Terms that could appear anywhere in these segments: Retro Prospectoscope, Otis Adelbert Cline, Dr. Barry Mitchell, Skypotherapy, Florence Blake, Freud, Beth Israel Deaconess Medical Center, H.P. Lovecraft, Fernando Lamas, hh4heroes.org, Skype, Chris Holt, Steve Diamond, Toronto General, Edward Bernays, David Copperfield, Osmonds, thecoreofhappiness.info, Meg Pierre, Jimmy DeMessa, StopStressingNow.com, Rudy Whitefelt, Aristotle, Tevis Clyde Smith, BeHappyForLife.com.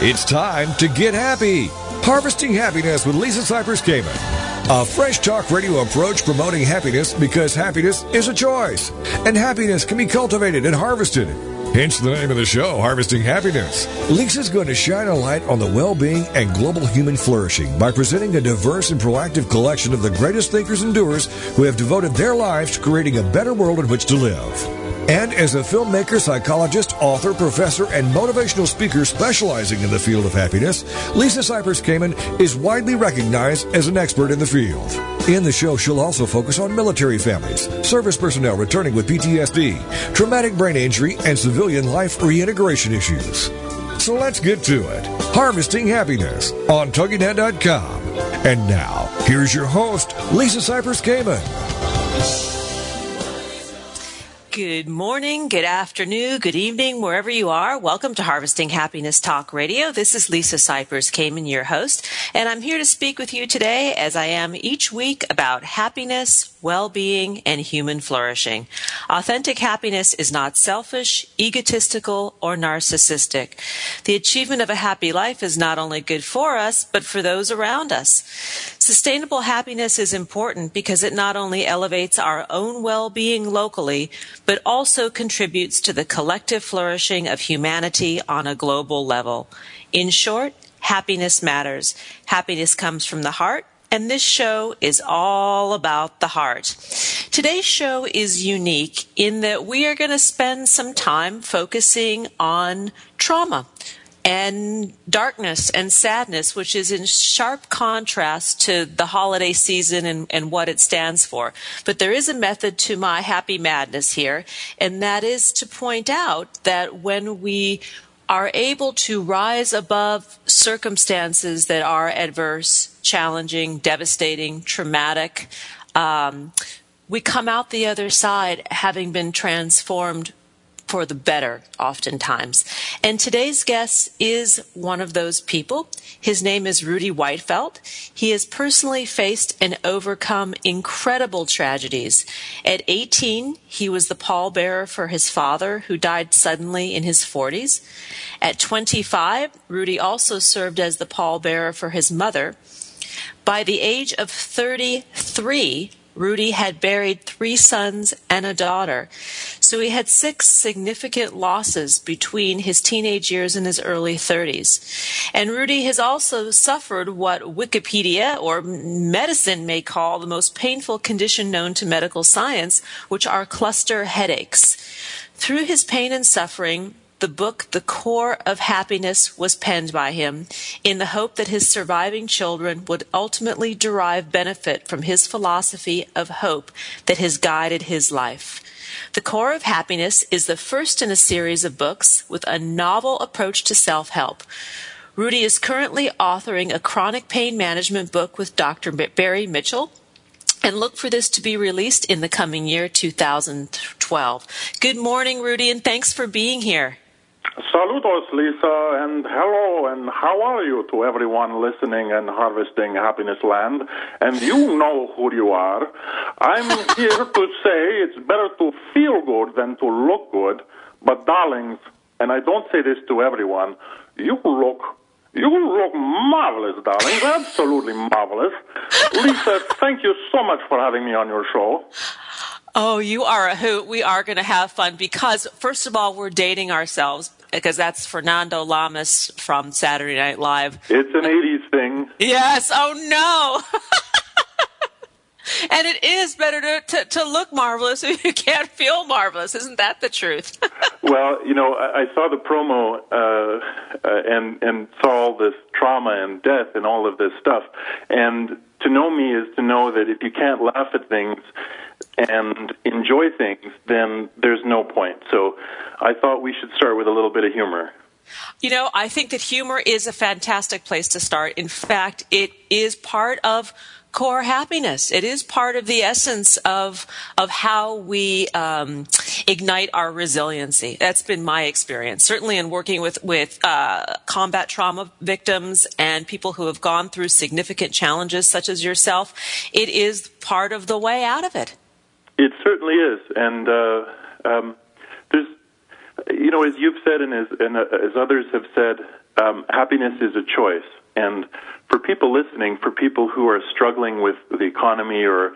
It's time to get happy. Harvesting Happiness with Lisa Cypers Kamen. A fresh talk radio approach promoting happiness because happiness is a choice. And happiness can be cultivated and harvested. Hence the name of the show, Harvesting Happiness. Lisa's going to shine a light on the well-being and global human flourishing by presenting a diverse and proactive collection of the greatest thinkers and doers who have devoted their lives to creating a better world in which to live. And as a filmmaker, psychologist, author, professor, and motivational speaker specializing in the field of happiness, Lisa Cypers Kamen is widely recognized as an expert in the field. In the show, she'll also focus on military families, service personnel returning with PTSD, traumatic brain injury, and civilian life reintegration issues. So let's get to it. Harvesting Happiness on TuggyNet.com. And now, here's your host, Lisa Cypers Kamen. Good morning, good afternoon, good evening, wherever you are. Welcome to Harvesting Happiness Talk Radio. This is Lisa Cypers Kamen, your host, and I'm here to speak with you today, as I am each week, about happiness, well-being, and human flourishing. Authentic happiness is not selfish, egotistical, or narcissistic. The achievement of a happy life is not only good for us, but for those around us. Sustainable happiness is important because it not only elevates our own well-being locally, but also contributes to the collective flourishing of humanity on a global level. In short, happiness matters. Happiness comes from the heart, and this show is all about the heart. Today's show is unique in that we are going to spend some time focusing on trauma and darkness and sadness, which is in sharp contrast to the holiday season and what it stands for. But there is a method to my happy madness here, and that is to point out that when we are able to rise above circumstances that are adverse, challenging, devastating, traumatic, we come out the other side having been transformed for the better, oftentimes. And today's guest is one of those people. His name is Rudy Whitefelt. He has personally faced and overcome incredible tragedies. At 18, he was the pallbearer for his father, who died suddenly in his 40s. At 25, Rudy also served as the pallbearer for his mother. By the age of 33, Rudy had buried 3 sons and a daughter. So he had 6 significant losses between his teenage years and his early 30s. And Rudy has also suffered what Wikipedia or medicine may call the most painful condition known to medical science, which are cluster headaches. Through his pain and suffering, the book, The Core of Happiness, was penned by him in the hope that his surviving children would ultimately derive benefit from his philosophy of hope that has guided his life. The Core of Happiness is the first in a series of books with a novel approach to self-help. Rudy is currently authoring a chronic pain management book with Dr. Barry Mitchell, and look for this to be released in the coming year, 2012. Good morning, Rudy, and thanks for being here. Saludos, Lisa, and hello, and how are you to everyone listening and Harvesting Happiness Land? And you know who you are. I'm here to say it's better to feel good than to look good, but darlings, and I don't say this to everyone, you look marvelous, darlings, absolutely marvelous. Lisa, thank you so much for having me on your show. Oh, you are a hoot. We are going to have fun because, first of all, we're dating ourselves because that's Fernando Lamas from Saturday Night Live. It's an 80s thing. Yes. Oh, no. And it is better to look marvelous if you can't feel marvelous. Isn't that the truth? Well, you know, I saw the promo and saw all this trauma and death and all of this stuff. And to know me is to know that if you can't laugh at things and enjoy things, then there's no point. So I thought we should start with a little bit of humor. You know, I think that humor is a fantastic place to start. In fact, it is part of core happiness. It is part of the essence of how we ignite our resiliency. That's been my experience, certainly in working with combat trauma victims and people who have gone through significant challenges such as yourself. It is part of the way out of it. It certainly is. And there's, you know, as you've said and as others have said, happiness is a choice. And for people listening, for people who are struggling with the economy or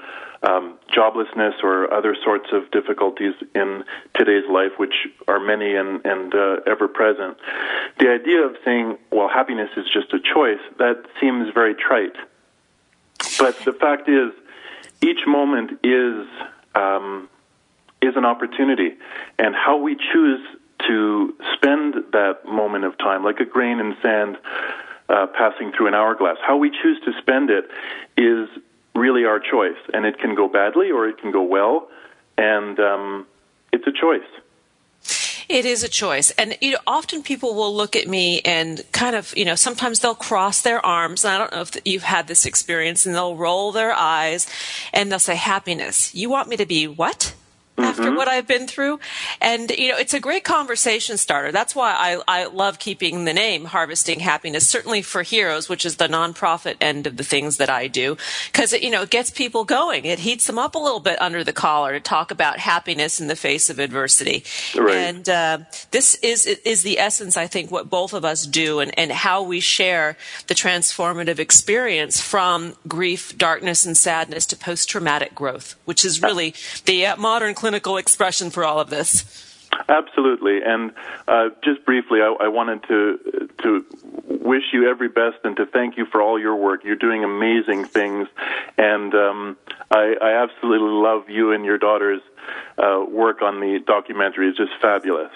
joblessness or other sorts of difficulties in today's life, which are many and ever-present, the idea of saying, well, happiness is just a choice, that seems very trite. But the fact is, each moment is an opportunity, and how we choose to spend that moment of time, like a grain in sand passing through an hourglass, how we choose to spend it is really our choice, and it can go badly or it can go well, and it's a choice. It is a choice. And you know, often people will look at me and kind of, you know, sometimes they'll cross their arms. And I don't know if you've had this experience, and they'll roll their eyes and they'll say, happiness. You want me to be what? Mm-hmm. After what I've been through? And, you know, it's a great conversation starter. That's why I love keeping the name Harvesting Happiness, certainly for Heroes, which is the nonprofit end of the things that I do, because, you know, it gets people going. It heats them up a little bit under the collar to talk about happiness in the face of adversity. Right. And this is the essence, I think, what both of us do and how we share the transformative experience from grief, darkness, and sadness to post-traumatic growth, which is really the modern clinical expression for all of this. Absolutely. And just briefly, I wanted to wish you every best and to thank you for all your work. You're doing amazing things, and I absolutely love you and your daughter's work on the documentary. It's just fabulous.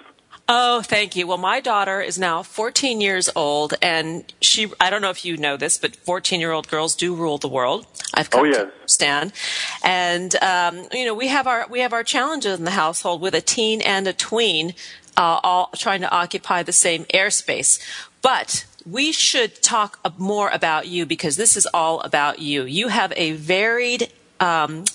Oh, thank you. Well, my daughter is now 14 years old, and she, I don't know if you know this, but 14-year-old girls do rule the world. I've come to understand. And, you know, we have our challenges in the household with a teen and a tween, all trying to occupy the same airspace. But we should talk more about you, because this is all about you. You have a varied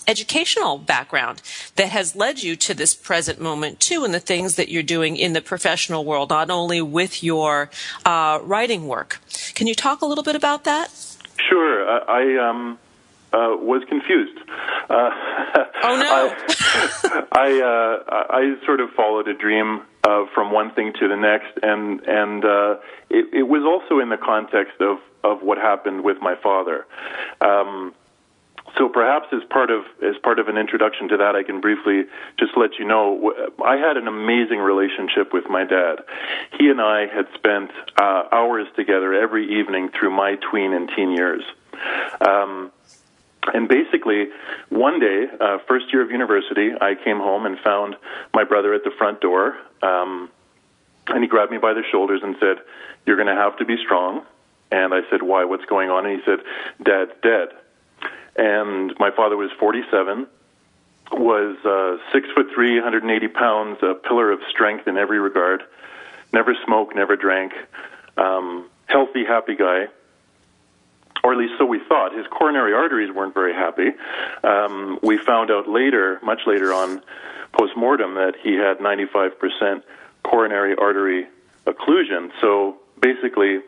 educational background that has led you to this present moment too, and the things that you're doing in the professional world, not only with your writing work. Can you talk a little bit about that? Sure. I was confused. Oh no! I sort of followed a dream from one thing to the next, and it was also in the context of what happened with my father. So perhaps as part of an introduction to that, I can briefly just let you know, I had an amazing relationship with my dad. He and I had spent hours together every evening through my tween and teen years. And basically, one day, first year of university, I came home and found my brother at the front door, and he grabbed me by the shoulders and said, "You're going to have to be strong." And I said, "Why? What's going on?" And he said, "Dad's dead." And my father was 47, was 6'3", 180 pounds, a pillar of strength in every regard, never smoked, never drank, healthy, happy guy, or at least so we thought. His coronary arteries weren't very happy. We found out later, much later on post-mortem, that he had 95% coronary artery occlusion. So basically,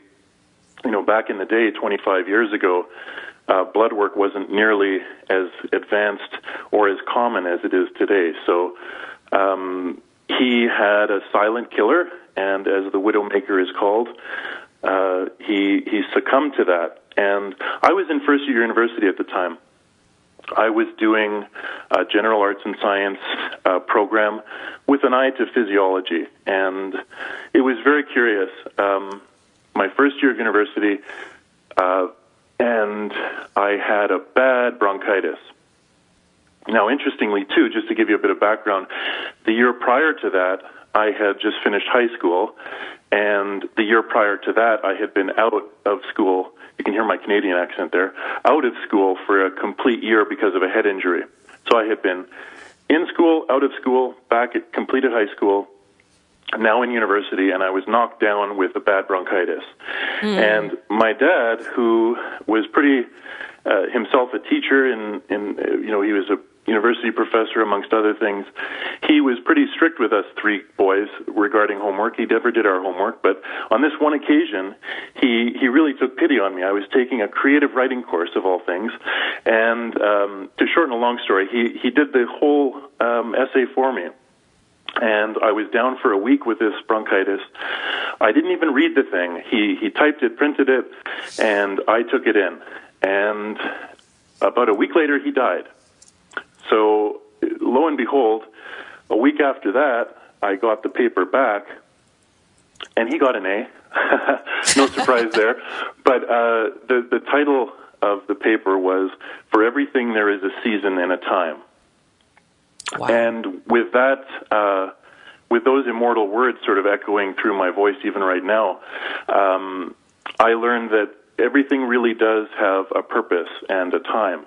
you know, back in the day, 25 years ago, blood work wasn't nearly as advanced or as common as it is today. So he had a silent killer, and as the widowmaker is called, he succumbed to that. And I was in first year university at the time. I was doing a general arts and science program with an eye to physiology, and it was very curious. My first year of university, and I had a bad bronchitis. Now, interestingly, too, just to give you a bit of background, the year prior to that, I had just finished high school, and the year prior to that, I had been out of school. You can hear my Canadian accent there. Out of school for a complete year because of a head injury. So I had been in school, out of school, back at completed high school, now in university, and I was knocked down with a bad bronchitis. And my dad, who was pretty himself a teacher, he was a university professor, amongst other things, he was pretty strict with us three boys regarding homework. He never did our homework, but on this one occasion, he really took pity on me. I was taking a creative writing course, of all things, and to shorten a long story, he did the whole essay for me. And I was down for a week with this bronchitis. I didn't even read the thing. He typed it, printed it, and I took it in. And about a week later, he died. So lo and behold, a week after that, I got the paper back, and he got an A. No surprise there. But the title of the paper was, "For Everything There Is a Season and a Time." Wow. And with that, with those immortal words sort of echoing through my voice even right now, I learned that everything really does have a purpose and a time.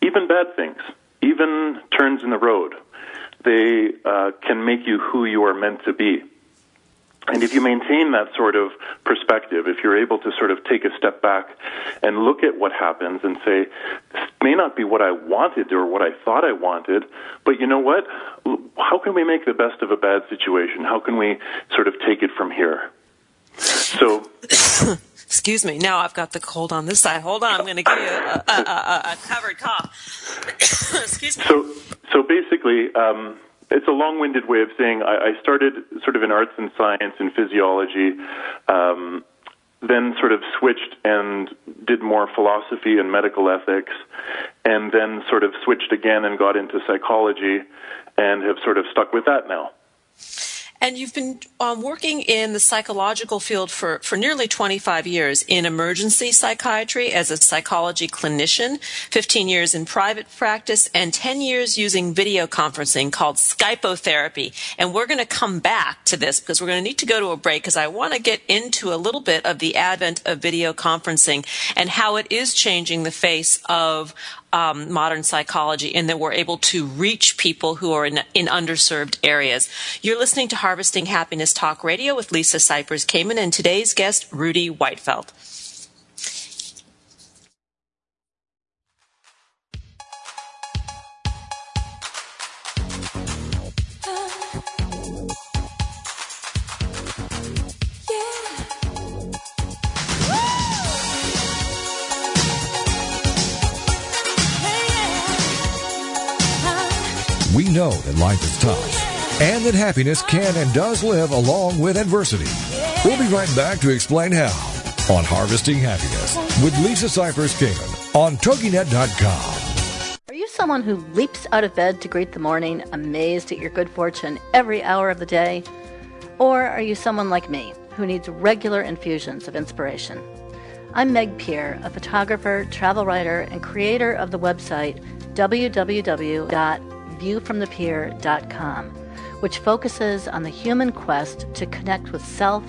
Even bad things, even turns in the road, they can make you who you are meant to be. And if you maintain that sort of perspective, if you're able to sort of take a step back and look at what happens and say, this may not be what I wanted or what I thought I wanted, but you know what? How can we make the best of a bad situation? How can we sort of take it from here? So... Excuse me. Now I've got the cold on this side. Hold on. I'm going to give you a covered cough. Excuse me. So basically... it's a long-winded way of saying I started sort of in arts and science and physiology, then sort of switched and did more philosophy and medical ethics, and then sort of switched again and got into psychology and have sort of stuck with that now. And you've been working in the psychological field for nearly 25 years in emergency psychiatry as a psychology clinician, 15 years in private practice, and 10 years using video conferencing called Skypotherapy. And we're going to come back to this because we're going to need to go to a break, because I want to get into a little bit of the advent of video conferencing and how it is changing the face of modern psychology, and that we're able to reach people who are in underserved areas. You're listening to Harvesting Happiness Talk Radio with Lisa Cypers Kamen and today's guest, Rudy Whitefelt. We know that life is tough and that happiness can and does live along with adversity. We'll be right back to explain how on Harvesting Happiness with Lisa Cypers Kamen on TuggyNet.com. Are you someone who leaps out of bed to greet the morning, amazed at your good fortune every hour of the day? Or are you someone like me who needs regular infusions of inspiration? I'm Meg Pierre, a photographer, travel writer, and creator of the website www.viewfromthepier.com, which focuses on the human quest to connect with self,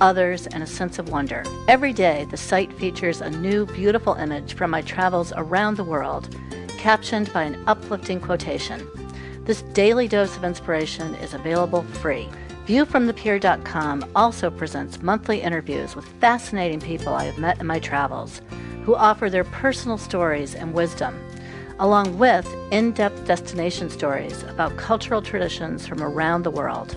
others, and a sense of wonder. Every day, the site features a new beautiful image from my travels around the world, captioned by an uplifting quotation. This daily dose of inspiration is available free. Viewfromthepier.com also presents monthly interviews with fascinating people I have met in my travels, who offer their personal stories and wisdom, along with in-depth destination stories about cultural traditions from around the world.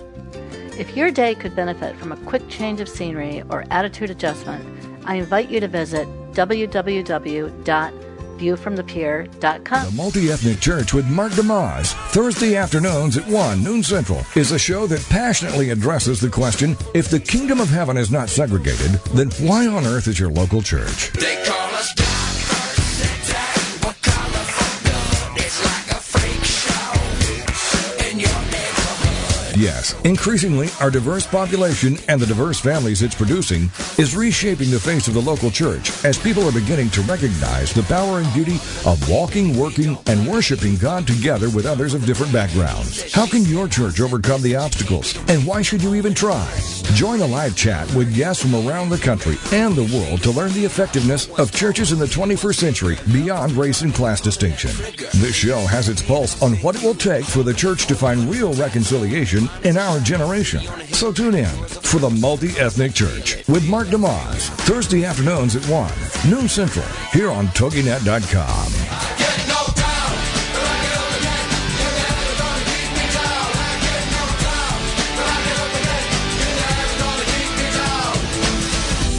If your day could benefit from a quick change of scenery or attitude adjustment, I invite you to visit www.viewfromthepier.com. The Multi-Ethnic Church with Mark DeMoss, Thursday afternoons at 1 noon Central, is a show that passionately addresses the question, if the kingdom of heaven is not segregated, then why on earth is your local church? They call us Yes, increasingly, our diverse population and the diverse families it's producing is reshaping the face of the local church as people are beginning to recognize the power and beauty of walking, working, and worshiping God together with others of different backgrounds. How can your church overcome the obstacles, and why should you even try? Join a live chat with guests from around the country and the world to learn the effectiveness of churches in the 21st century beyond race and class distinction. This show has its pulse on what it will take for the church to find real reconciliation problem in our generation. So tune in for the Multi-Ethnic Church with Mark DeMoss, Thursday afternoons at 1, noon Central, here on TuggyNet.com.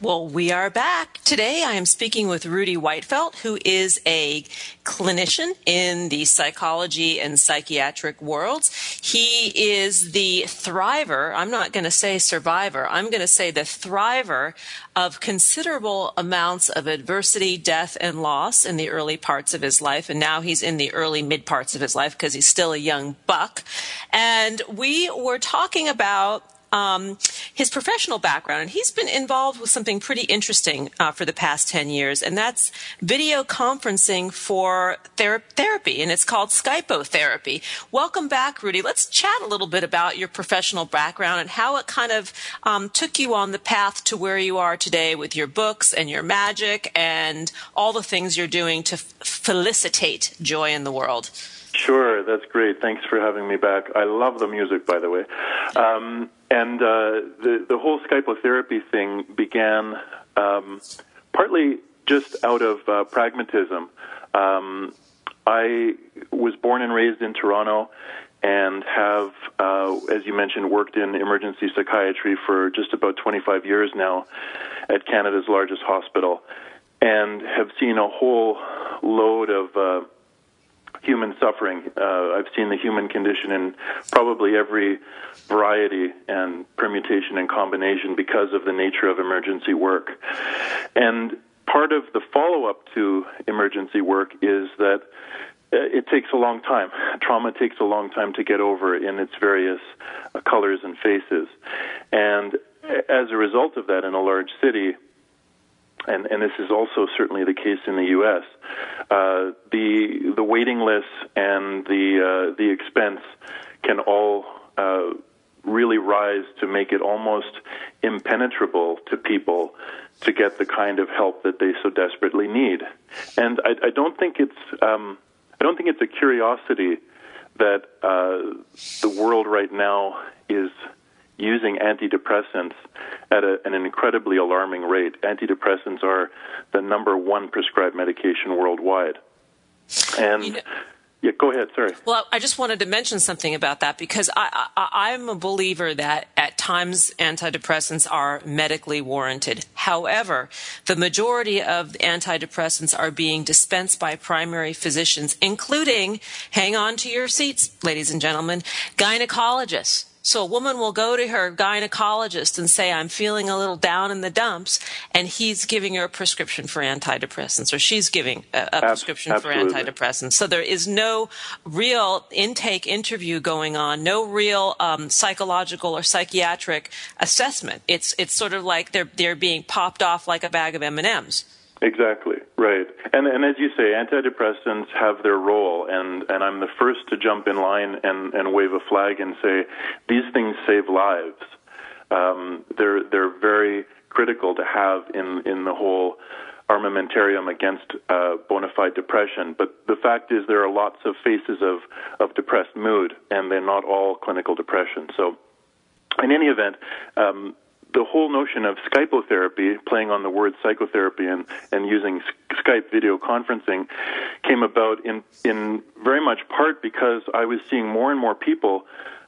Well, we are back. Today I am speaking with Rudy Whitefelt, who is a clinician in the psychology and psychiatric worlds. He is the thriver, I'm not going to say survivor, I'm going to say the thriver of considerable amounts of adversity, death, and loss in the early parts of his life. And now he's in the early mid parts of his life because he's still a young buck. And we were talking about his professional background, and he's been involved with something pretty interesting for the past 10 years, and that's video conferencing for therapy, and it's called Skypotherapy. Welcome back, Rudy. Let's chat a little bit about your professional background and how it kind of took you on the path to where you are today with your books and your magic and all the things you're doing to felicitate joy in the world. Sure, that's great. Thanks for having me back. I love the music, by the way. And the whole Skypotherapy thing began partly just out of pragmatism. I was born and raised in Toronto and have, as you mentioned, worked in emergency psychiatry for just about 25 years now at Canada's largest hospital, and have seen a whole load of human suffering. I've seen the human condition in probably every variety and permutation and combination because of the nature of emergency work. And part of the follow-up to emergency work is that it takes a long time. Trauma takes a long time to get over in its various colors and faces. And as a result of that, in a large city, and this is also certainly the case in the U.S., the waiting lists and the expense can all really rise to make it almost impenetrable to people to get the kind of help that they so desperately need. And I don't think it's a curiosity that the world right now is using antidepressants at an incredibly alarming rate. Antidepressants are the number one prescribed medication worldwide. And yeah, go ahead. Sorry. Well, I just wanted to mention something about that, because I'm a believer that at times antidepressants are medically warranted. However, the majority of antidepressants are being dispensed by primary physicians, including, hang on to your seats, ladies and gentlemen, gynecologists. So a woman will go to her gynecologist and say, I'm feeling a little down in the dumps, and he's giving her a prescription for antidepressants, or she's giving a prescription for antidepressants. So there is no real intake interview going on, no real psychological or psychiatric assessment. It's sort of like they're being popped off like a bag of M&Ms. Exactly, right. And as you say, antidepressants have their role, and I'm the first to jump in line and wave a flag and say these things save lives. They're very critical to have in the whole armamentarium against bona fide depression. But the fact is there are lots of faces of depressed mood, and they're not all clinical depression. So in any event, the whole notion of Skypotherapy, playing on the word psychotherapy and using Skype video conferencing, came about in very much part because I was seeing more and more people.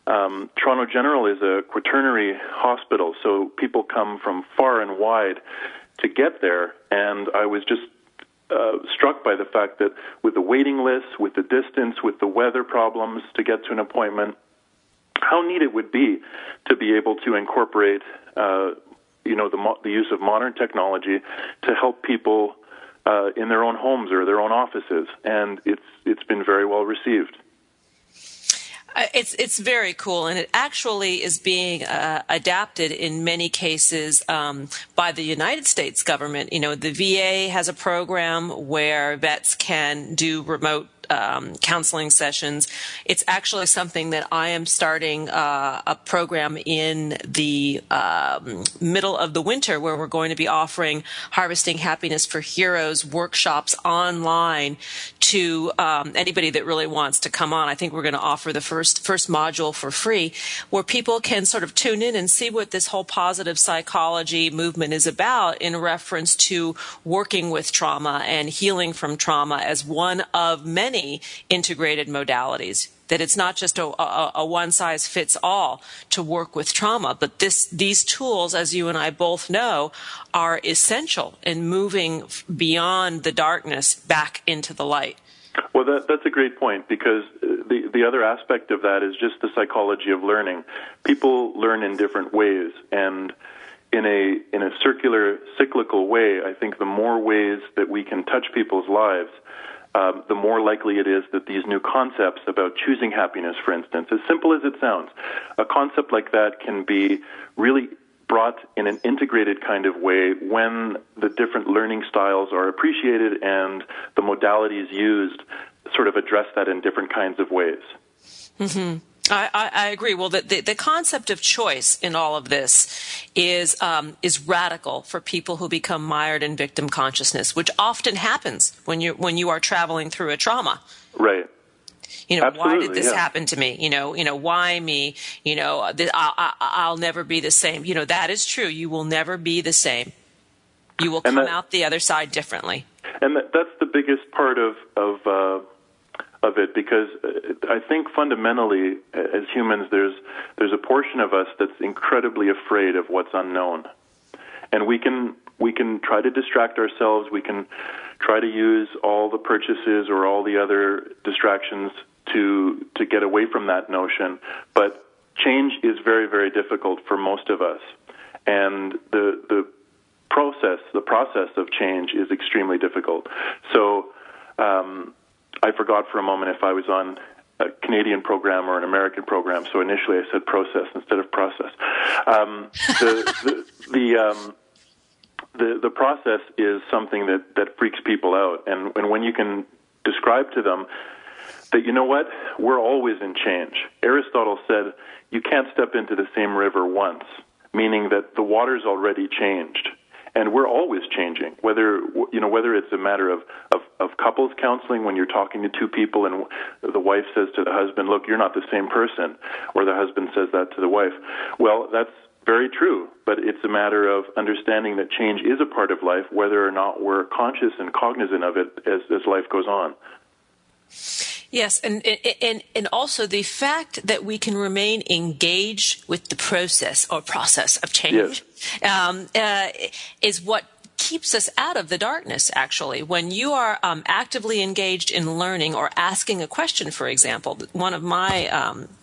Toronto General is a quaternary hospital, so people come from far and wide to get there, and I was just struck by the fact that with the waiting lists, with the distance, with the weather problems to get to an appointment, how neat it would be to be able to incorporate, the use of modern technology to help people in their own homes or their own offices, and it's been very well received. It's very cool, and it actually is being adapted in many cases by the United States government. You know, the VA has a program where vets can do remote counseling sessions. It's actually something that I am starting a program in the middle of the winter where we're going to be offering Harvesting Happiness for Heroes workshops online to anybody that really wants to come on. I think we're going to offer the first module for free, where people can sort of tune in and see what this whole positive psychology movement is about in reference to working with trauma and healing from trauma as one of many integrated modalities, that it's not just a one-size-fits-all to work with trauma, but these tools, as you and I both know, are essential in moving beyond the darkness back into the light. Well, that's a great point, because the other aspect of that is just the psychology of learning. People learn in different ways, and in a circular, cyclical way, I think the more ways that we can touch people's lives, the more likely it is that these new concepts about choosing happiness, for instance, as simple as it sounds, a concept like that can be really brought in an integrated kind of way when the different learning styles are appreciated and the modalities used sort of address that in different kinds of ways. Mm-hmm. I agree. Well, the concept of choice in all of this is radical for people who become mired in victim consciousness, which often happens when you are traveling through a trauma. Right. You know, absolutely, why did this happen to me? You know, why me? You know, I'll never be the same. You know, that is true. You will never be the same. You will come out the other side differently. And that's the biggest part of it, because I think fundamentally as humans there's a portion of us that's incredibly afraid of what's unknown, and we can try to distract ourselves, we can try to use all the purchases or all the other distractions to get away from that notion, but change is very, very difficult for most of us, and the process of change is extremely difficult. So I forgot for a moment if I was on a Canadian program or an American program, so initially I said process instead of process. The process is something that freaks people out, and when you can describe to them that, you know what, we're always in change. Aristotle said you can't step into the same river once, meaning that the water's already changed. And we're always changing, whether it's a matter of couples counseling when you're talking to two people and the wife says to the husband, look, you're not the same person, or the husband says that to the wife. Well, that's very true, but it's a matter of understanding that change is a part of life, whether or not we're conscious and cognizant of it as life goes on. Yes, and also the fact that we can remain engaged with the process or process of change, yes, is what keeps us out of the darkness, actually. When you are actively engaged in learning or asking a question, for example, one of my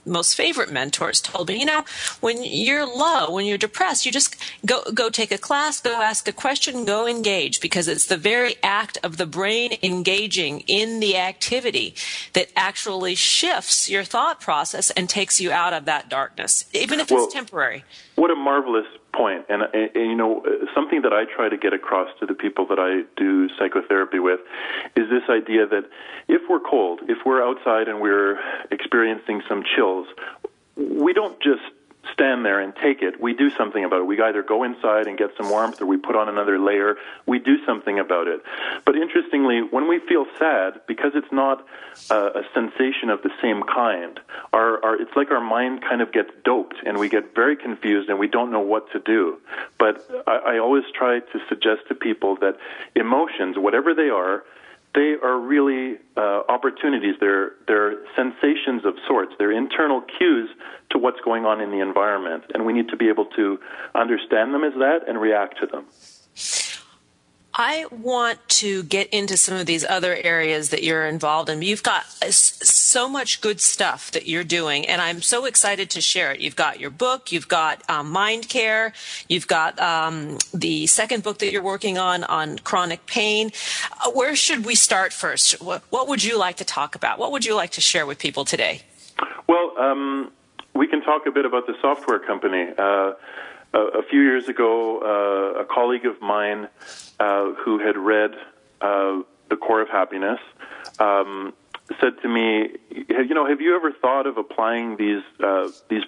most favorite mentors told me, you know, when you're low, when you're depressed, you just go take a class, go ask a question, go engage, because it's the very act of the brain engaging in the activity that actually shifts your thought process and takes you out of that darkness, even if it's temporary. What a marvelous point. And you know, something that I try to get across to the people that I do psychotherapy with is this idea that if we're cold, if we're outside and we're experiencing some chills, we don't just stand there and take it. We do something about it. We either go inside and get some warmth, or we put on another layer. We do something about it. But interestingly, when we feel sad, because it's not a sensation of the same kind, it's like our mind kind of gets doped and we get very confused and we don't know what to do. But I always try to suggest to people that emotions, whatever they are really opportunities. They're sensations of sorts. They're internal cues to what's going on in the environment, and we need to be able to understand them as that and react to them. I want to get into some of these other areas that you're involved in. You've got so much good stuff that you're doing, and I'm so excited to share it. You've got your book, you've got Mind Care, you've got the second book that you're working on chronic pain. Where should we start first? What would you like to talk about? What would you like to share with people today? Well, We can talk a bit about the software company. A few years ago, a colleague of mine who had read The Core of Happiness said to me, "You know, have you ever thought of applying these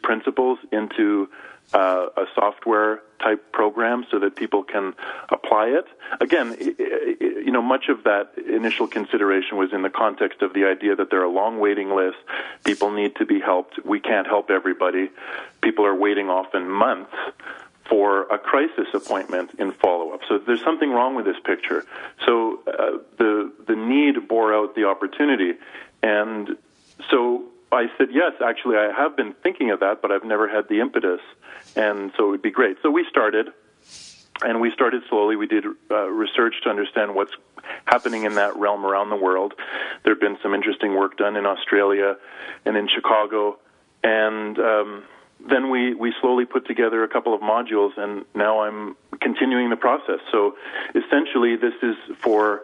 principles into a software-type program so that people can apply it?" Again, you know, much of that initial consideration was in the context of the idea that there are long waiting lists, people need to be helped, we can't help everybody, people are waiting often months for a crisis appointment in follow-up. So there's something wrong with this picture. So the need bore out the opportunity. And so I said, yes, actually, I have been thinking of that, but I've never had the impetus, and so it would be great. So we started, and we started slowly. We did research to understand what's happening in that realm around the world. There have been some interesting work done in Australia and in Chicago, and then we slowly put together a couple of modules, and now I'm continuing the process. So essentially, this is for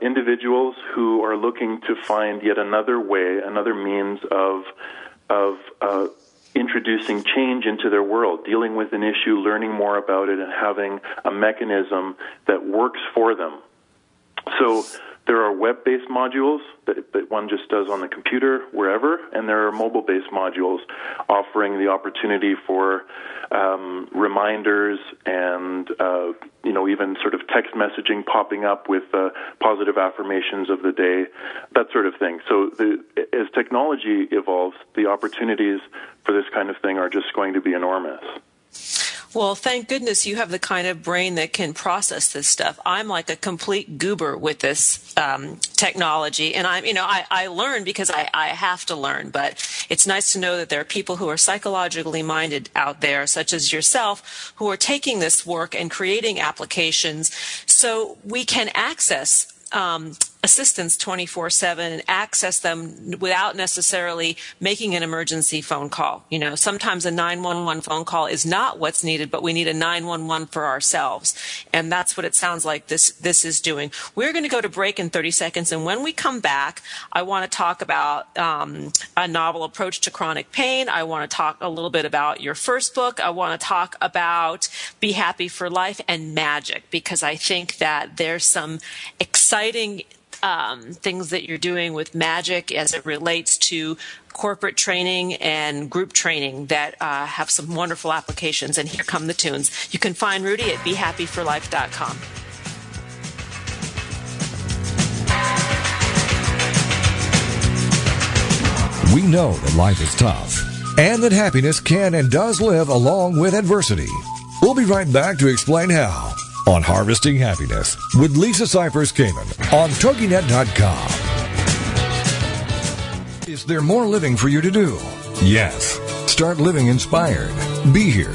individuals who are looking to find yet another way, another means of introducing change into their world, dealing with an issue, learning more about it, and having a mechanism that works for them. So there are web-based modules that one just does on the computer, wherever, and there are mobile-based modules offering the opportunity for reminders and, you know, even sort of text messaging popping up with positive affirmations of the day, that sort of thing. So as technology evolves, the opportunities for this kind of thing are just going to be enormous. Well, thank goodness you have the kind of brain that can process this stuff. I'm like a complete goober with this technology, and I learn because I have to learn. But it's nice to know that there are people who are psychologically minded out there, such as yourself, who are taking this work and creating applications so we can access assistance 24/7 and access them without necessarily making an emergency phone call. You know, sometimes a 911 phone call is not what's needed, but we need a 911 for ourselves. And that's what it sounds like this is doing. We're going to go to break in 30 seconds. And when we come back, I want to talk about a novel approach to chronic pain. I want to talk a little bit about your first book. I want to talk about Be Happy for Life and magic, because I think that there's some exciting things that you're doing with magic as it relates to corporate training and group training that have some wonderful applications. And here come the tunes. You can find Rudy at BeHappyForLife.com. We know that life is tough and that happiness can and does live along with adversity. We'll be right back to explain how on Harvesting Happiness with Lisa Cypers Kamen on TuggyNet.com. Is there more living for you to do? Yes. Start living inspired. Be here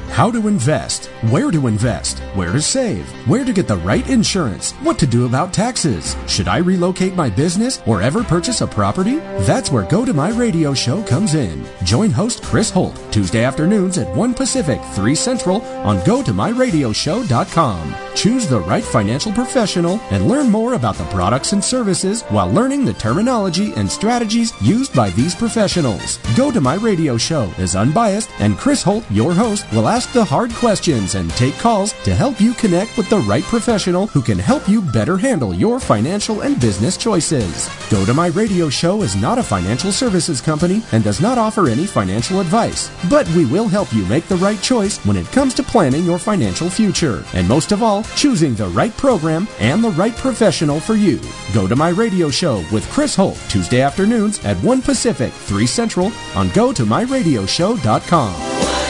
How to invest, where to invest, where to save, where to get the right insurance, what to do about taxes, should I relocate my business or ever purchase a property? That's where Go To My Radio Show comes in. Join host Chris Holt, Tuesday afternoons at 1 Pacific, 3 Central on GoToMyRadioShow.com. Choose the right financial professional and learn more about the products and services while learning the terminology and strategies used by these professionals. Go To My Radio Show is unbiased, and Chris Holt, your host, will ask the hard questions and take calls to help you connect with the right professional who can help you better handle your financial and business choices. Go To My Radio Show is not a financial services company and does not offer any financial advice, but we will help you make the right choice when it comes to planning your financial future. And most of all, all, choosing the right program and the right professional for you. Go to My Radio Show with Chris Holt, Tuesday afternoons at 1 Pacific, 3 Central on GoToMyRadioShow.com.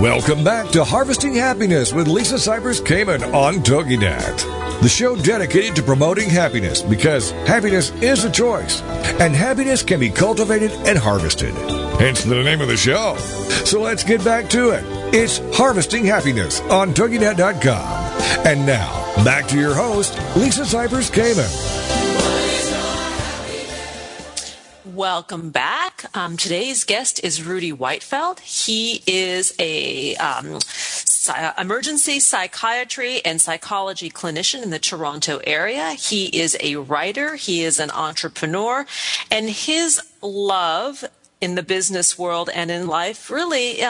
Welcome back to Harvesting Happiness with Lisa Cypers Kamen on TuggyNet, the show dedicated to promoting happiness, because happiness is a choice, and happiness can be cultivated and harvested. Hence the name of the show. So let's get back to it. It's Harvesting Happiness on TuggyNet.com. And now, back to your host, Lisa Cypers Kamen. Welcome back. Today's guest is Rudy Whitefelt. He is a emergency psychiatry and psychology clinician in the Toronto area. He is a writer. He is an entrepreneur. And his love in the business world and in life really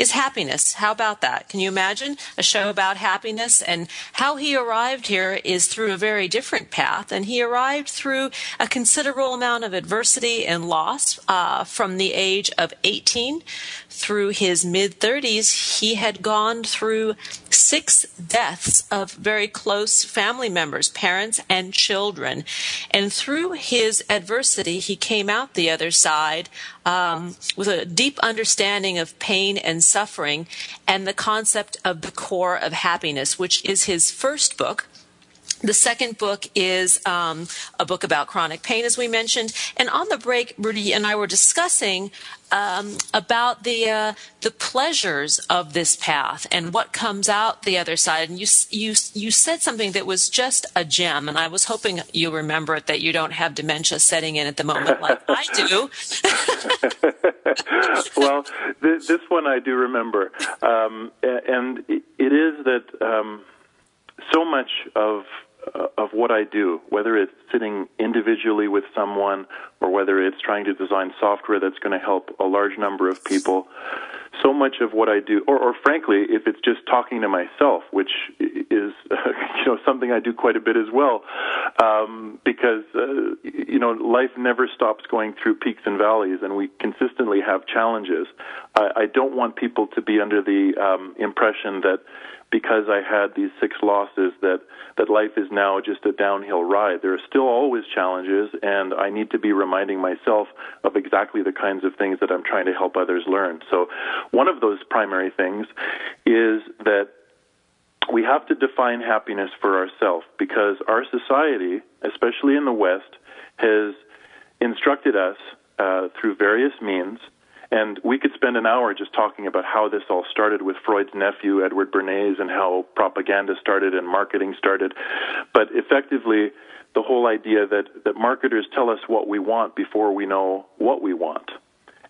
is happiness. How about that? Can you imagine a show about happiness? And how he arrived here is through a very different path. And he arrived through a considerable amount of adversity and loss from the age of 18 through his mid-30s. He had gone through 6 deaths of very close family members, parents and children. And through his adversity, he came out the other side with a deep understanding of pain and suffering and the concept of the core of happiness, which is his first book. The second book is a book about chronic pain, as we mentioned. And on the break, Rudy and I were discussing about the pleasures of this path and what comes out the other side. And you said something that was just a gem, and I was hoping you remember it, that you don't have dementia setting in at the moment like I do. Well, this one I do remember, and it is that so much of what I do, whether it's sitting individually with someone or whether it's trying to design software that's going to help a large number of people, so much of what I do, or frankly, if it's just talking to myself, which is something I do quite a bit as well, because life never stops going through peaks and valleys, and we consistently have challenges. I don't want people to be under the impression that because I had these 6 losses that life is now just a downhill ride. There are still always challenges, and I need to be reminding myself of exactly the kinds of things that I'm trying to help others learn. So one of those primary things is that we have to define happiness for ourselves, because our society, especially in the West, has instructed us through various means. And we could spend an hour just talking about how this all started with Freud's nephew, Edward Bernays, and how propaganda started and marketing started. But effectively, the whole idea that marketers tell us what we want before we know what we want.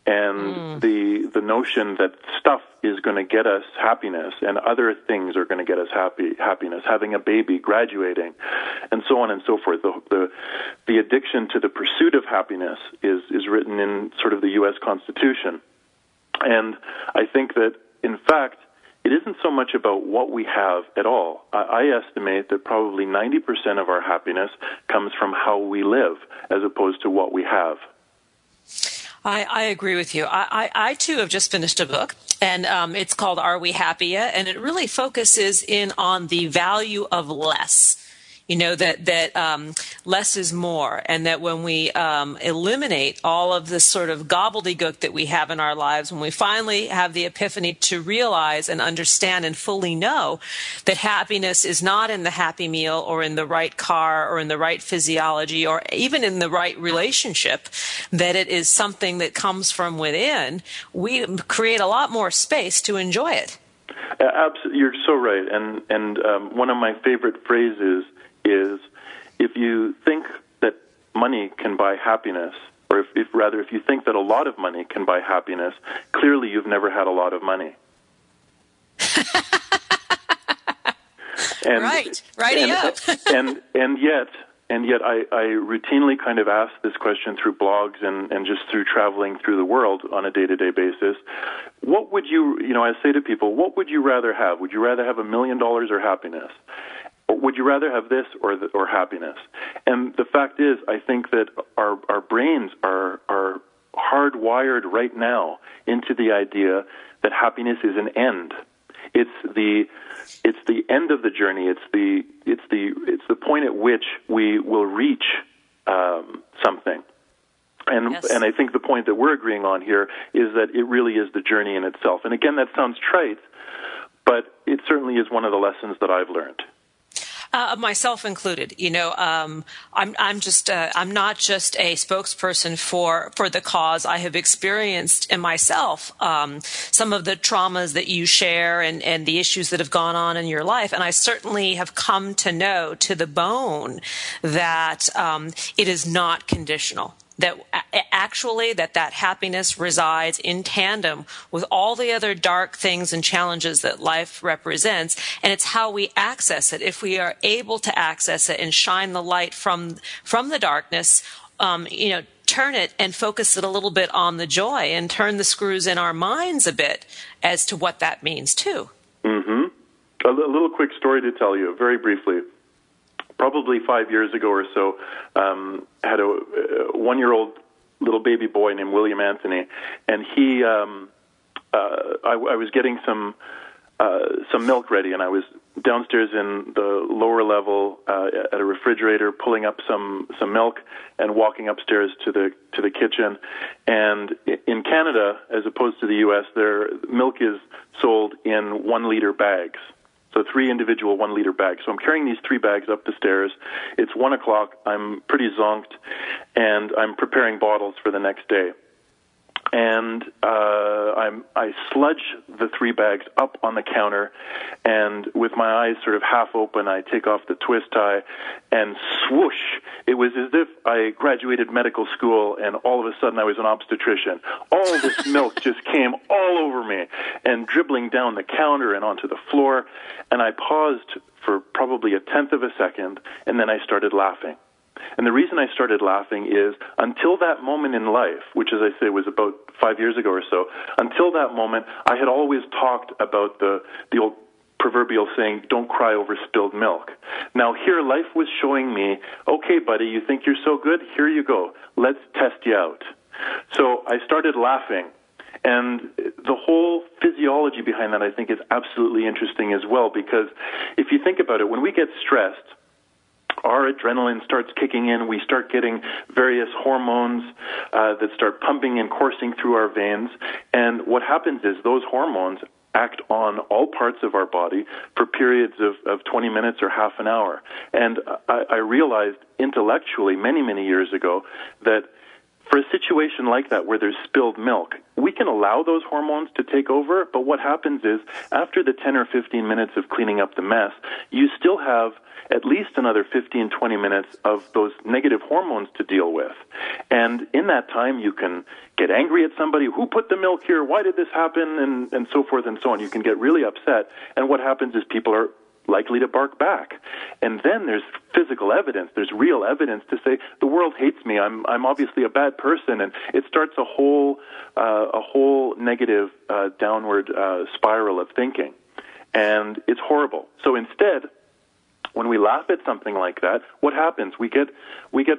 And the notion that stuff is going to get us happiness and other things are going to get us happiness, having a baby, graduating, and so on and so forth. The addiction to the pursuit of happiness is written in sort of the U.S. Constitution. And I think that, in fact, it isn't so much about what we have at all. I estimate that probably 90% of our happiness comes from how we live as opposed to what we have. I agree with you. I too have just finished a book, and it's called Are We Happy Yet? And it really focuses in on the value of less. That less is more, and that when we eliminate all of this sort of gobbledygook that we have in our lives, when we finally have the epiphany to realize and understand and fully know that happiness is not in the happy meal or in the right car or in the right physiology or even in the right relationship, that it is something that comes from within, we create a lot more space to enjoy it. Absolutely, you're so right. And one of my favorite phrases is, if you think that money can buy happiness, or if you think that a lot of money can buy happiness, clearly you've never had a lot of money. Right, righty up. and yet, And yet I routinely kind of ask this question through blogs and just through traveling through the world on a day-to-day basis. What would you, I say to people, what would you rather have? Would you rather have $1 million or happiness? Or would you rather have this or happiness? And the fact is, I think that our brains are hardwired right now into the idea that happiness is an end. It's the end of the journey. It's the point at which we will reach something. And yes. And I think the point that we're agreeing on here is that it really is the journey in itself. And again, that sounds trite, but it certainly is one of the lessons that I've learned. Myself included, I'm not just a spokesperson for the cause. I have experienced in myself some of the traumas that you share and the issues that have gone on in your life, and I certainly have come to know to the bone that it is not conditional. That actually that happiness resides in tandem with all the other dark things and challenges that life represents, and it's how we access it. If we are able to access it and shine the light from the darkness, turn it and focus it a little bit on the joy and turn the screws in our minds a bit as to what that means too. Mm-hmm. A little quick story to tell you very briefly. Probably 5 years ago or so, had a one-year-old little baby boy named William Anthony, and he, I was getting some milk ready, and I was downstairs in the lower level at a refrigerator, pulling up some milk and walking upstairs to the kitchen. And in Canada, as opposed to the U.S., their milk is sold in 1-liter bags. So 3 individual 1-liter bags. So I'm carrying these 3 bags up the stairs. It's 1:00. I'm pretty zonked, and I'm preparing bottles for the next day. And I sludge the 3 bags up on the counter, and with my eyes sort of half open, I take off the twist tie, and swoosh! It was as if I graduated medical school, and all of a sudden I was an obstetrician. All this milk just came all over me, and dribbling down the counter and onto the floor, and I paused for probably a tenth of a second, and then I started laughing. And the reason I started laughing is until that moment in life, which as I say was about 5 years ago or so, until that moment, I had always talked about the old proverbial saying, don't cry over spilled milk. Now here life was showing me, okay, buddy, you think you're so good? Here you go. Let's test you out. So I started laughing. And the whole physiology behind that I think is absolutely interesting as well, because if you think about it, when we get stressed, our adrenaline starts kicking in. We start getting various hormones that start pumping and coursing through our veins. And what happens is those hormones act on all parts of our body for periods of 20 minutes or half an hour. And I realized intellectually many, many years ago that for a situation like that where there's spilled milk, we can allow those hormones to take over. But what happens is after the 10 or 15 minutes of cleaning up the mess, you still have at least another 15, 20 minutes of those negative hormones to deal with. And in that time, you can get angry at somebody, who put the milk here, why did this happen, and so forth and so on. You can get really upset, and what happens is people are likely to bark back. And then there's physical evidence, there's real evidence to say, the world hates me, I'm obviously a bad person, and it starts a whole negative downward spiral of thinking. And it's horrible. So instead, when we laugh at something like that, what happens? We get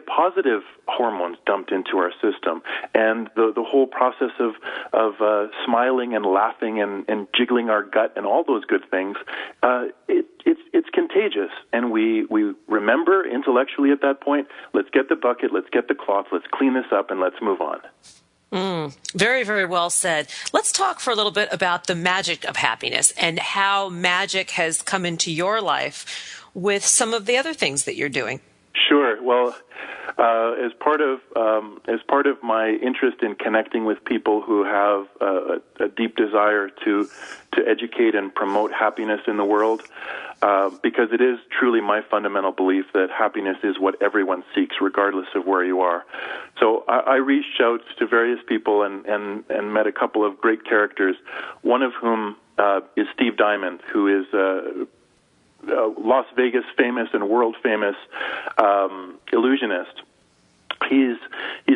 positive hormones dumped into our system, and the whole process of smiling and laughing and jiggling our gut and all those good things, it's contagious. And we remember intellectually at that point, let's get the bucket, let's get the cloth, let's clean this up, and let's move on. Very, very well said. Let's talk for a little bit about the magic of happiness and how magic has come into your life with some of the other things that you're doing. Sure. Well, as part of my interest in connecting with people who have a deep desire to educate and promote happiness in the world, because it is truly my fundamental belief that happiness is what everyone seeks, regardless of where you are. So I reached out to various people and met a couple of great characters, one of whom is Steve Diamond, who is Las Vegas famous and world famous illusionist. He's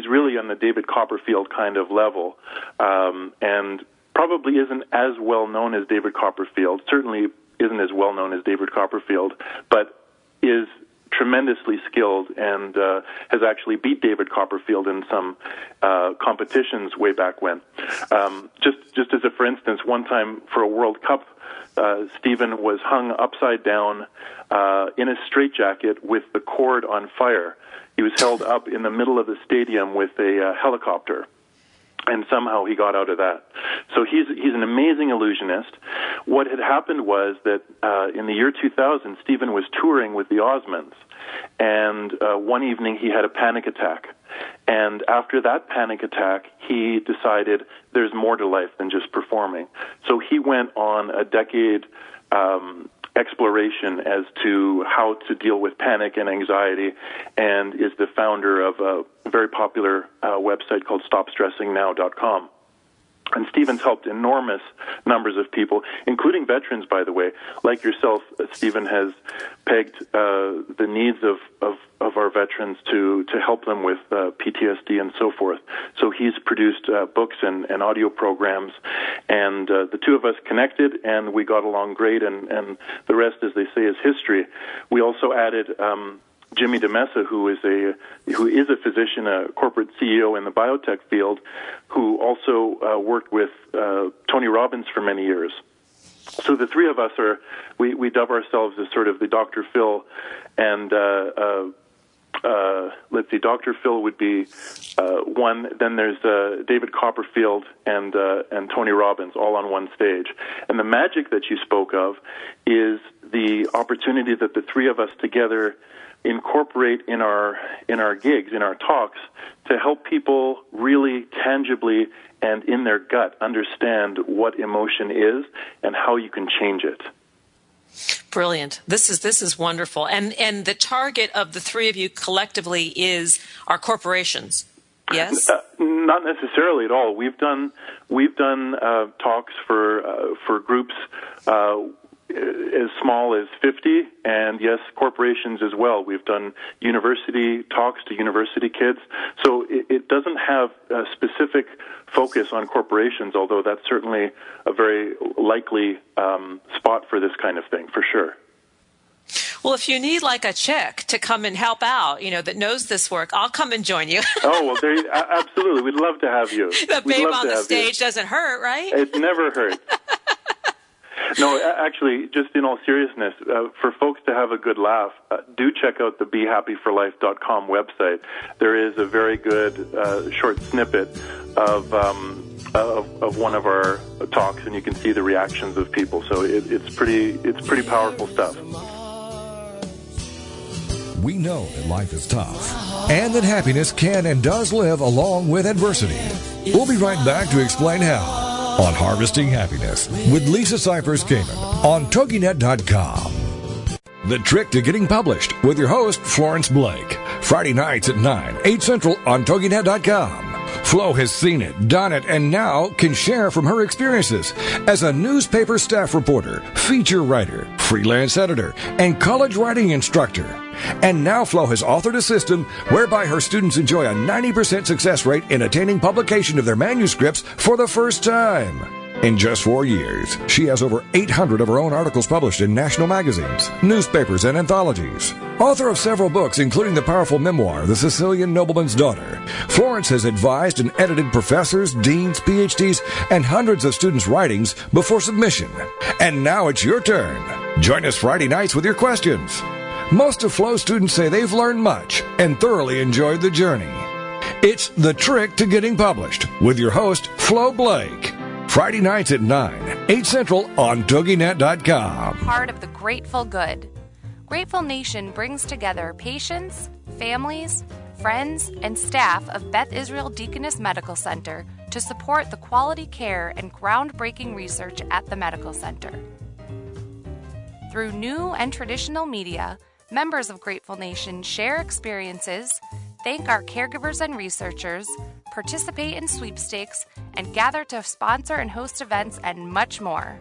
really on the David Copperfield kind of level, and probably isn't as well known as David Copperfield. Certainly isn't as well known as David Copperfield, but is tremendously skilled and has actually beat David Copperfield in some competitions way back when. Just as a for instance, one time for a World Cup, Stephen was hung upside down in a straitjacket with the cord on fire. He was held up in the middle of the stadium with a helicopter, and somehow he got out of that. So he's an amazing illusionist. What had happened was that in the year 2000, Stephen was touring with the Osmonds, and one evening he had a panic attack. And after that panic attack, he decided there's more to life than just performing. So he went on a decade exploration as to how to deal with panic and anxiety, and is the founder of a very popular website called StopStressingNow.com. And Stephen's helped enormous numbers of people, including veterans, by the way. Like yourself, Stephen has pegged the needs of our veterans to help them with PTSD and so forth. So he's produced books and audio programs, and the two of us connected, and we got along great, and the rest, as they say, is history. We also added Jimmy DeMessa, who is a physician, a corporate CEO in the biotech field, who also worked with Tony Robbins for many years. So the three of us we dub ourselves as sort of the Dr. Phil, and let's see, Dr. Phil would be one. Then there's David Copperfield and Tony Robbins, all on one stage. And the magic that you spoke of is the opportunity that the three of us together incorporate in our gigs, in our talks, to help people really tangibly and in their gut understand what emotion is and how you can change it. Brilliant. This is wonderful. And the target of the three of you collectively is our corporations. Yes? Not necessarily at all. We've done talks for groups as small as 50, and yes, corporations as well. We've done university talks to university kids. So it doesn't have a specific focus on corporations, although that's certainly a very likely spot for this kind of thing, for sure. Well, if you need like a chick to come and help out, that knows this work, I'll come and join you. Oh, well, absolutely. We'd love to have you. The babe on the stage doesn't hurt, right? It never hurts. No, actually, just in all seriousness, for folks to have a good laugh, do check out the BeHappyForLife.com website. There is a very good short snippet of one of our talks, and you can see the reactions of people. So it's pretty powerful stuff. We know that life is tough and that happiness can and does live along with adversity. We'll be right back to explain how on Harvesting Happiness with Lisa Cypers Kamen on TuggyNet.com. The Trick to Getting Published with your host, Florence Blake. Friday nights at 9, 8 Central on TuggyNet.com. Flo has seen it, done it, and now can share from her experiences as a newspaper staff reporter, feature writer, freelance editor, and college writing instructor. And now Flo has authored a system whereby her students enjoy a 90% success rate in attaining publication of their manuscripts for the first time. In just 4 years, she has over 800 of her own articles published in national magazines, newspapers, and anthologies. Author of several books, including the powerful memoir, The Sicilian Nobleman's Daughter, Florence has advised and edited professors, deans, PhDs, and hundreds of students' writings before submission. And now it's your turn. Join us Friday nights with your questions. Most of Flo's students say they've learned much and thoroughly enjoyed the journey. It's The Trick to Getting Published with your host, Flo Blake. Friday nights at 9, 8 Central on TogiNet.com. Part of the Grateful Good. Grateful Nation brings together patients, families, friends, and staff of Beth Israel Deaconess Medical Center to support the quality care and groundbreaking research at the medical center. Through new and traditional media, members of Grateful Nation share experiences, thank our caregivers and researchers, participate in sweepstakes, and gather to sponsor and host events and much more.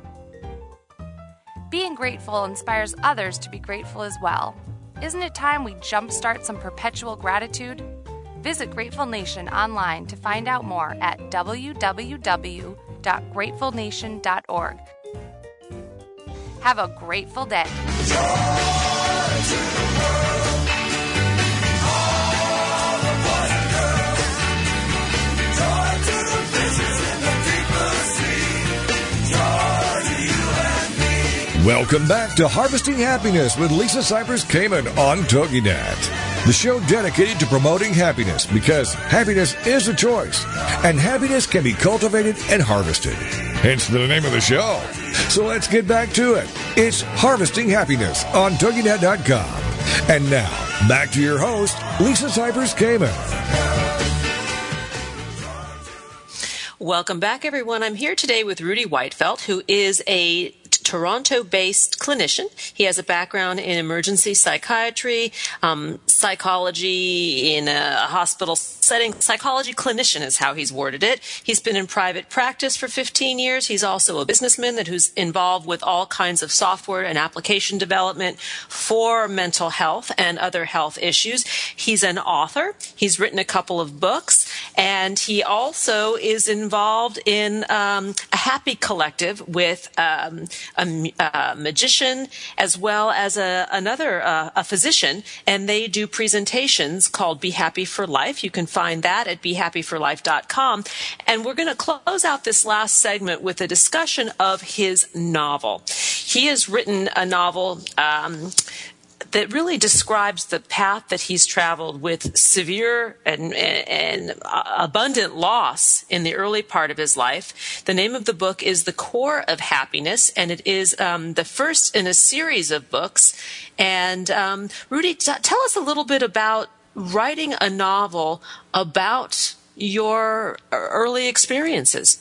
Being grateful inspires others to be grateful as well. Isn't it time we jumpstart some perpetual gratitude? Visit Grateful Nation online to find out more at www.gratefulnation.org. Have a grateful day. Joy to the world, all the boys and girls. Joy to the fishes in the deeper sea. Joy to you and me. Welcome back to Harvesting Happiness with Lisa Cypers Kamen on TuggyNet, the show dedicated to promoting happiness, because happiness is a choice, and happiness can be cultivated and harvested. Hence the name of the show. So let's get back to it. It's Harvesting Happiness on TuggyNet.com. And now, back to your host, Lisa Cypers Kamen. Welcome back, everyone. I'm here today with Rudy Whitefelt, who is a Toronto-based clinician. He has a background in emergency psychiatry, psychology in a hospital setting. Psychology clinician is how he's worded it. He's been in private practice for 15 years. He's also a businessman who's involved with all kinds of software and application development for mental health and other health issues. He's an author. He's written a couple of books, and he also is involved in a happy collective with a magician, as well as another physician, and they do presentations called Be Happy for Life. You can find that at BeHappyForLife.com. And we're going to close out this last segment with a discussion of his novel. He has written a novel that really describes the path that he's traveled with severe and abundant loss in the early part of his life. The name of the book is The Core of Happiness, and it is the first in a series of books. And Rudy, tell us a little bit about writing a novel about your early experiences.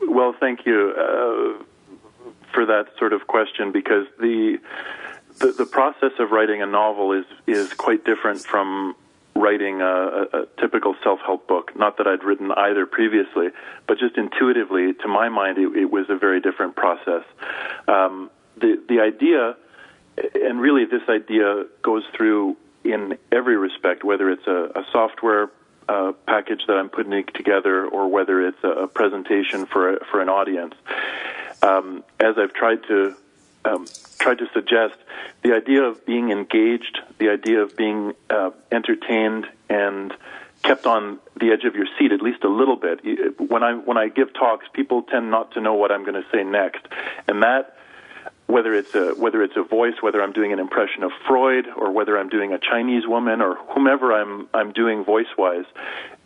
Well, thank you for that sort of question, because the process of writing a novel is quite different from writing a typical self-help book. Not that I'd written either previously, but just intuitively, to my mind, it was a very different process. The idea, and really this idea goes through in every respect, whether it's a software package that I'm putting together or whether it's a presentation for an audience. As I've tried to suggest, the idea of being engaged, the idea of being entertained and kept on the edge of your seat at least a little bit. When I give talks, people tend not to know what I'm going to say next, and that, whether it's a voice, whether I'm doing an impression of Freud or whether I'm doing a Chinese woman or whomever I'm doing voice-wise,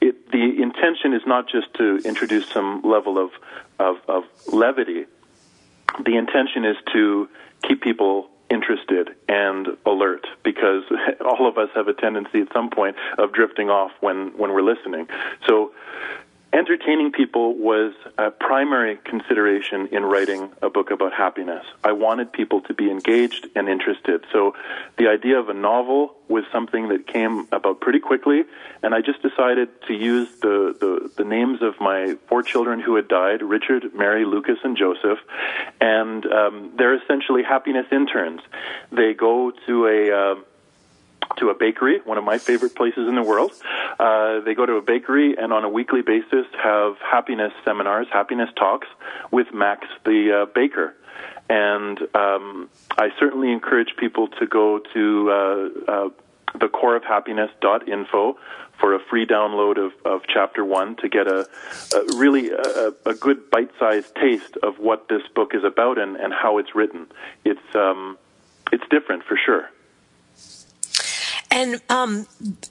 the intention is not just to introduce some level of levity. The intention is to keep people interested and alert, because all of us have a tendency at some point of drifting off when we're listening. So entertaining people was a primary consideration in writing a book about happiness. I wanted people to be engaged and interested. So the idea of a novel was something that came about pretty quickly, and I just decided to use the names of my 4 children who had died, Richard, Mary, Lucas, and Joseph, and they're essentially happiness interns. They go to a bakery, one of my favorite places in the world. They go to a bakery and on a weekly basis have happiness seminars, happiness talks with Max the baker. And I certainly encourage people to go to thecoreofhappiness.info for a free download of Chapter 1 to get a really good bite-sized taste of what this book is about and how it's written. It's different for sure. And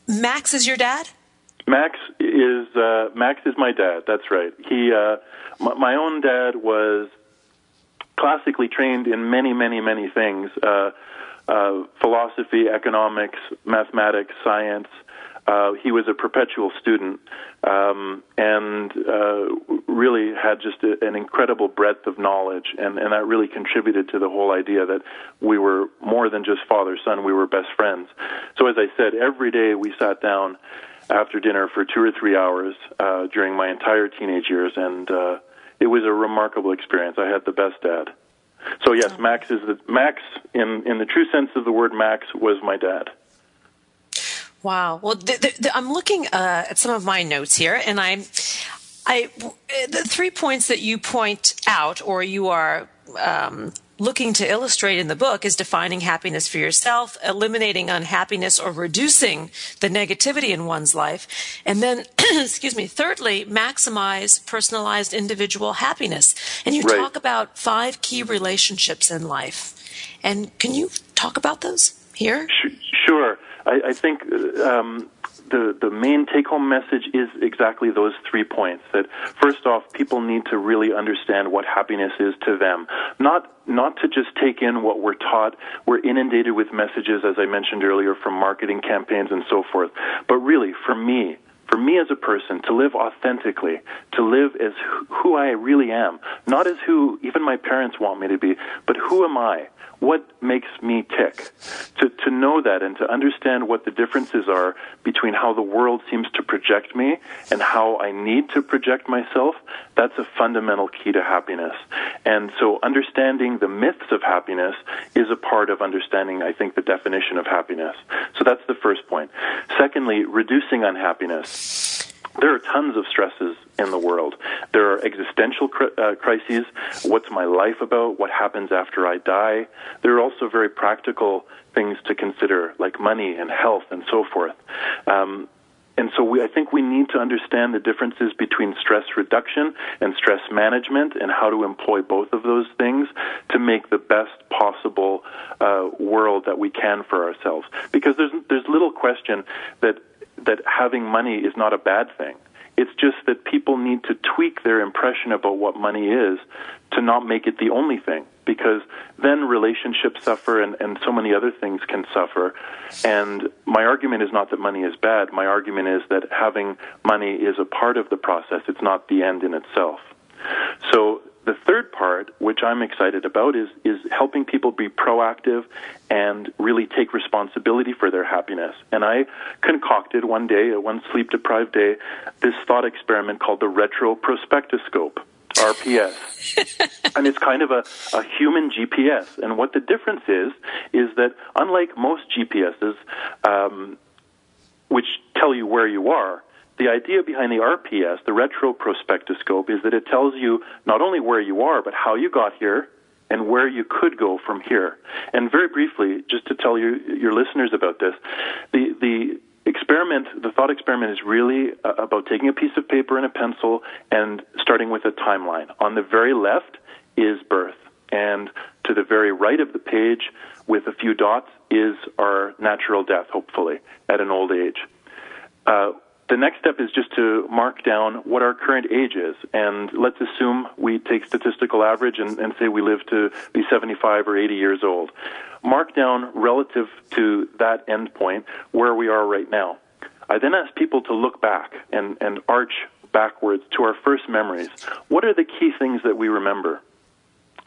Max is your dad? Max is my dad. That's right. He my own dad was classically trained in many things: philosophy, economics, mathematics, science. He was a perpetual student and really had just an incredible breadth of knowledge, and that really contributed to the whole idea that we were more than just father-son, we were best friends. So as I said, every day we sat down after dinner for 2 or 3 hours during my entire teenage years, and it was a remarkable experience. I had the best dad. So yes, Max is the Max in the true sense of the word. Max was my dad. Wow. Well, I'm looking at some of my notes here, and the 3 points that you point out, or you are looking to illustrate in the book, is defining happiness for yourself, eliminating unhappiness or reducing the negativity in one's life, and then, excuse me, thirdly, maximize personalized individual happiness. And you talk about 5 key relationships in life. And can you talk about those here? Sure. I think the main take-home message is exactly those 3 points. That first off, people need to really understand what happiness is to them, not to just take in what we're taught. We're inundated with messages, as I mentioned earlier, from marketing campaigns and so forth. But really, for me as a person, to live authentically, to live as who I really am, not as who even my parents want me to be, but who am I? What makes me tick? To know that and to understand what the differences are between how the world seems to project me and how I need to project myself, that's a fundamental key to happiness. And so understanding the myths of happiness is a part of understanding, I think, the definition of happiness. So that's the first point. Secondly, reducing unhappiness. There are tons of stresses in the world. There are existential crises. What's my life about? What happens after I die? There are also very practical things to consider, like money and health and so forth. And so I think we need to understand the differences between stress reduction and stress management and how to employ both of those things to make the best possible world that we can for ourselves. Because there's little question that having money is not a bad thing. It's just that people need to tweak their impression about what money is to not make it the only thing, because then relationships suffer and so many other things can suffer. And my argument is not that money is bad. My argument is that having money is a part of the process. It's not the end in itself. So the third part, which I'm excited about, is helping people be proactive and really take responsibility for their happiness. And I concocted one day, one sleep-deprived day, this thought experiment called the Retro Prospectoscope, RPS. And it's kind of a human GPS. And what the difference is that unlike most GPSs, which tell you where you are, the idea behind the RPS, the Retro Prospectoscope, is that it tells you not only where you are, but how you got here and where you could go from here. And very briefly, just to tell your listeners about this, the thought experiment is really about taking a piece of paper and a pencil and starting with a timeline. On the very left is birth, and to the very right of the page, with a few dots, is our natural death, hopefully, at an old age. The next step is just to mark down what our current age is, and let's assume we take statistical average and say we live to be 75 or 80 years old. Mark down relative to that endpoint where we are right now. I then ask people to look back and arch backwards to our first memories. What are the key things that we remember?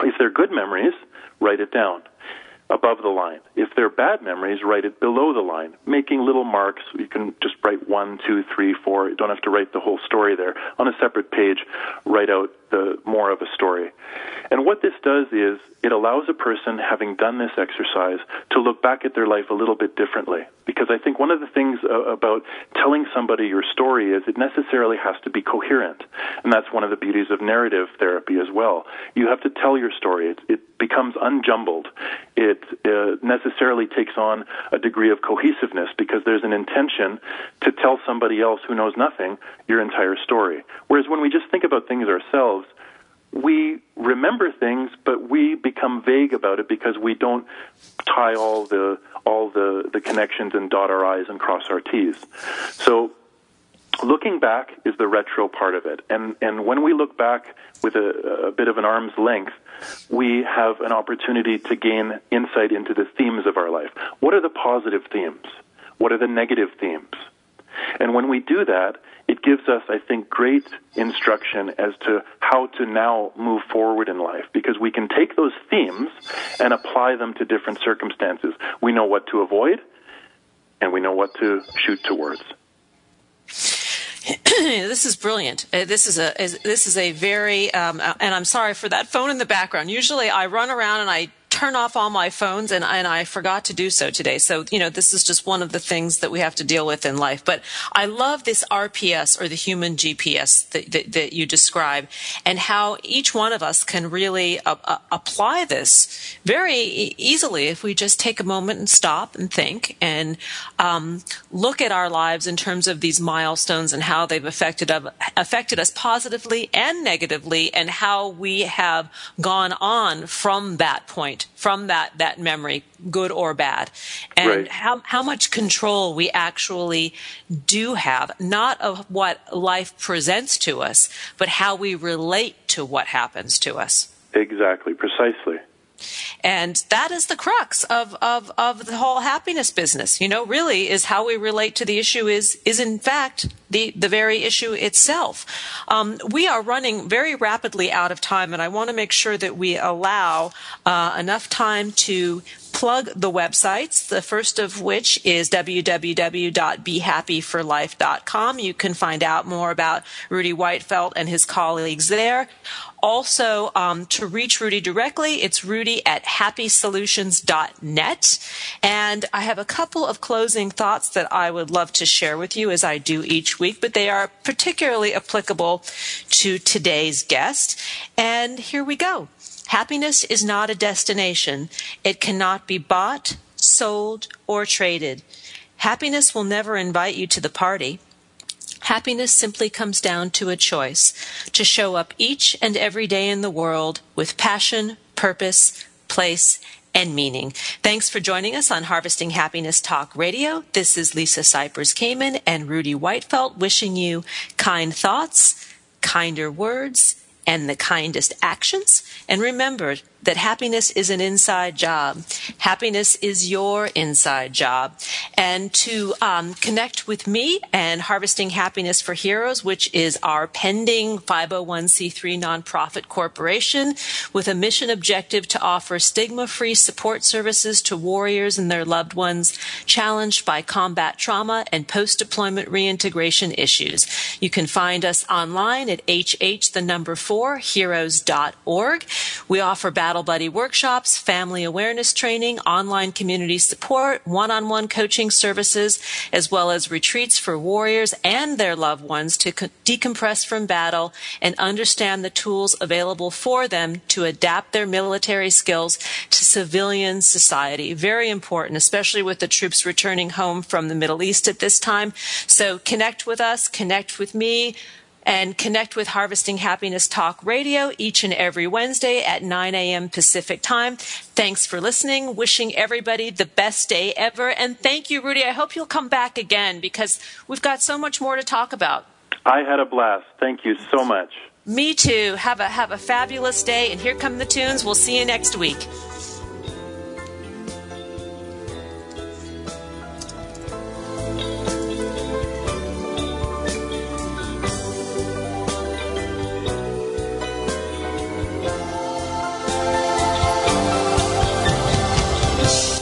If they're good memories, write it down above the line. If they're bad memories, write it below the line, making little marks. You can just write 1, 2, 3, 4. You don't have to write the whole story there. On a separate page, write out the more of a story. And what this does is it allows a person, having done this exercise, to look back at their life a little bit differently. Because I think one of the things about telling somebody your story is it necessarily has to be coherent. And that's one of the beauties of narrative therapy as well. You have to tell your story. It becomes unjumbled. It necessarily takes on a degree of cohesiveness because there's an intention to tell somebody else who knows nothing your entire story. Whereas when we just think about things ourselves, we remember things, but we become vague about it because we don't tie all the connections and dot our I's and cross our T's. So looking back is the retro part of it. And when we look back with a bit of an arm's length, we have an opportunity to gain insight into the themes of our life. What are the positive themes? What are the negative themes? And when we do that, it gives us, I think, great instruction as to how to now move forward in life, because we can take those themes and apply them to different circumstances. We know what to avoid, and we know what to shoot towards. This is brilliant. This is a very and I'm sorry for that phone in the background. Usually I run around and I turn off all my phones, and I forgot to do so today. So, you know, this is just one of the things that we have to deal with in life. But I love this RPS, or the human GPS, that you describe, and how each one of us can really apply this very easily if we just take a moment and stop and think and look at our lives in terms of these milestones and how they've affected us positively and negatively, and how we have gone on from that point, from that memory, good or bad, and right. how much control we actually do have, not of what life presents to us, but how we relate to what happens to us. Exactly, precisely. And that is the crux of the whole happiness business, you know, really, is how we relate to the issue is in fact the very issue itself. We are running very rapidly out of time, and I want to make sure that we allow enough time to plug the websites, the first of which is www.BeHappyForLife.com. You can find out more about Rudy Whitefelt and his colleagues there. Also, to reach Rudy directly, it's rudy@happysolutions.net. And I have a couple of closing thoughts that I would love to share with you, as I do each week, but they are particularly applicable to today's guest. And here we go. Happiness is not a destination. It cannot be bought, sold, or traded. Happiness will never invite you to the party. Happiness simply comes down to a choice to show up each and every day in the world with passion, purpose, place, and meaning. Thanks for joining us on Harvesting Happiness Talk Radio. This is Lisa Cypers Kamen and Rudy Whitefelt, wishing you kind thoughts, kinder words, and the kindest actions. And remember that happiness is an inside job. Happiness is your inside job. And to connect with me and Harvesting Happiness for Heroes, which is our pending 501c3 nonprofit corporation with a mission objective to offer stigma-free support services to warriors and their loved ones challenged by combat trauma and post-deployment reintegration issues. You can find us online at hh4heroes.org. We offer Battle Buddy workshops, family awareness training, online community support, one-on-one coaching services, as well as retreats for warriors and their loved ones to decompress from battle and understand the tools available for them to adapt their military skills to civilian society. Very important, especially with the troops returning home from the Middle East at this time. So connect with us, connect with me, and connect with Harvesting Happiness Talk Radio each and every Wednesday at 9 a.m. Pacific time. Thanks for listening. Wishing everybody the best day ever. And thank you, Rudy. I hope you'll come back again, because we've got so much more to talk about. I had a blast. Thank you so much. Me too. Have a fabulous day. And here come the tunes. We'll see you next week.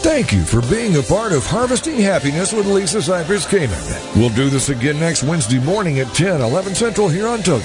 Thank you for being a part of Harvesting Happiness with Lisa Cypers Kamen. We'll do this again next Wednesday morning at 10, 11 Central here on Tug.